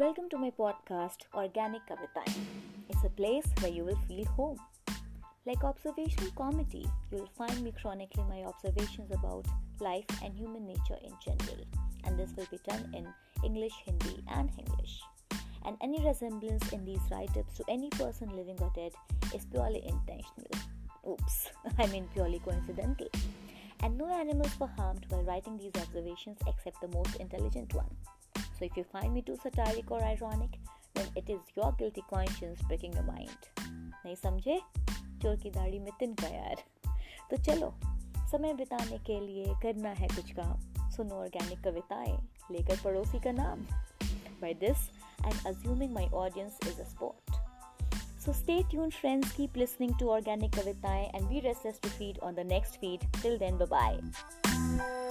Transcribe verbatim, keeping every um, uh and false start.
Welcome to my podcast, Organic Kavitay. It's a place where you will feel home. Like observation comedy, you'll find me chronicling my observations about life and human nature in general. And this will be done in English, Hindi and Hinglish. And any resemblance in these write-ups to any person living or dead is purely intentional. Oops, I mean purely coincidental. And no animals were harmed while writing these observations except the most intelligent one. So if you find me too satiric or ironic, then it is your guilty conscience breaking your mind. नहीं समझे? चोर की दाढ़ी में तिनका यार। तो चलो, समय बिताने के लिए करना है कुछ काम। सुनो ऑर्गेनिक कविताएं, लेकर पड़ोसी का नाम। By this, I'm assuming my audience is a sport. So stay tuned, friends. Keep listening to Organic Kavitay and be restless to feed on the next feed. Till then, bye-bye.